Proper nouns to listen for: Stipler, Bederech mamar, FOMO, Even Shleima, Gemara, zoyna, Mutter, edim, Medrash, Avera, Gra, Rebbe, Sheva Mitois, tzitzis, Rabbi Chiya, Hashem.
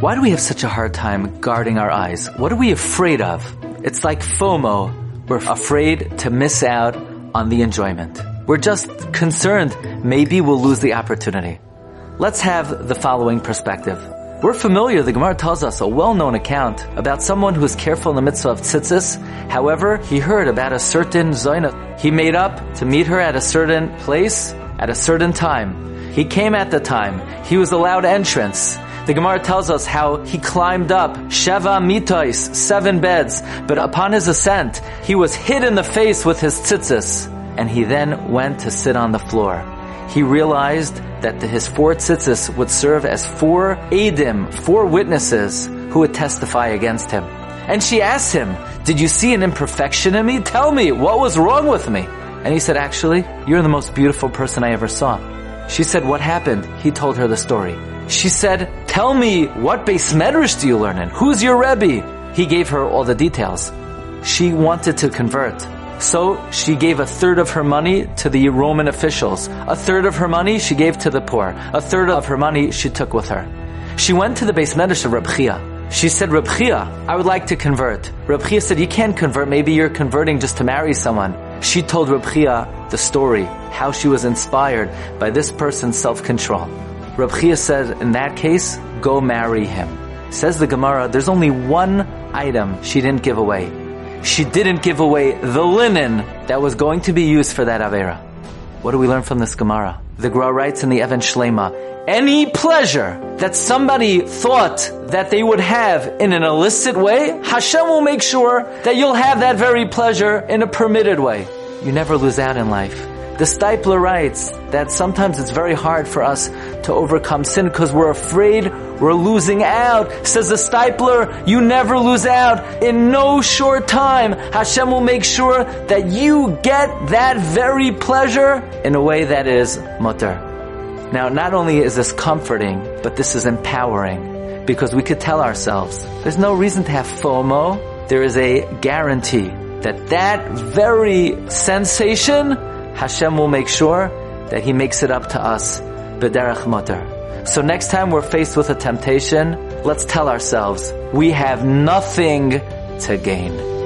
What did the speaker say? Why do we have such a hard time guarding our eyes? What are we afraid of? It's like FOMO. We're afraid to miss out on the enjoyment. We're just concerned maybe we'll lose the opportunity. Let's have the following perspective. We're familiar, the Gemara tells us a well-known account about someone who's careful in the mitzvah of tzitzis. However, he heard about a certain zoyna. He made up to meet her at a certain place at a certain time. He came at the time. He was allowed entrance. The Gemara tells us how he climbed up Sheva Mitois, 7 beds, but upon his ascent, he was hit in the face with his tzitzis, and he then went to sit on the floor. He realized that his 4 tzitzis would serve as 4 edim, 4 witnesses who would testify against him. And she asked him, "Did you see an imperfection in me? Tell me, what was wrong with me?" And he said, "Actually, you're the most beautiful person I ever saw." She said, "What happened?" He told her the story. She said, "Tell me, what Beis Medrash do you learn in? Who's your Rebbe?" He gave her all the details. She wanted to convert. So she gave 1/3 of her money to the Roman officials. 1/3 of her money she gave to the poor. 1/3 of her money she took with her. She went to the Beis Medrash of Rabbi Chiya. She said, "Rabbi Chiya, I would like to convert." Rabbi Chiya said, "You can't convert. Maybe you're converting just to marry someone." She told Rabbi Chiya the story, how she was inspired by this person's self-control. Rabbi Chiya said, "In that case, go marry him." Says the Gemara, there's only one item she didn't give away. She didn't give away the linen that was going to be used for that Avera. What do we learn from this Gemara? The Gra writes in the Even Shleima, any pleasure that somebody thought that they would have in an illicit way, Hashem will make sure that you'll have that very pleasure in a permitted way. You never lose out in life. The Stipler writes that sometimes it's very hard for us to overcome sin because we're afraid we're losing out. Says the Stipler, you never lose out. In no short time, Hashem will make sure that you get that very pleasure in a way that is Mutter. Now, not only is this comforting, but this is empowering because we could tell ourselves there's no reason to have FOMO. There is a guarantee that that very sensation, Hashem will make sure that He makes it up to us, Bederech mamar. So next time we're faced with a temptation, let's tell ourselves, we have nothing to gain.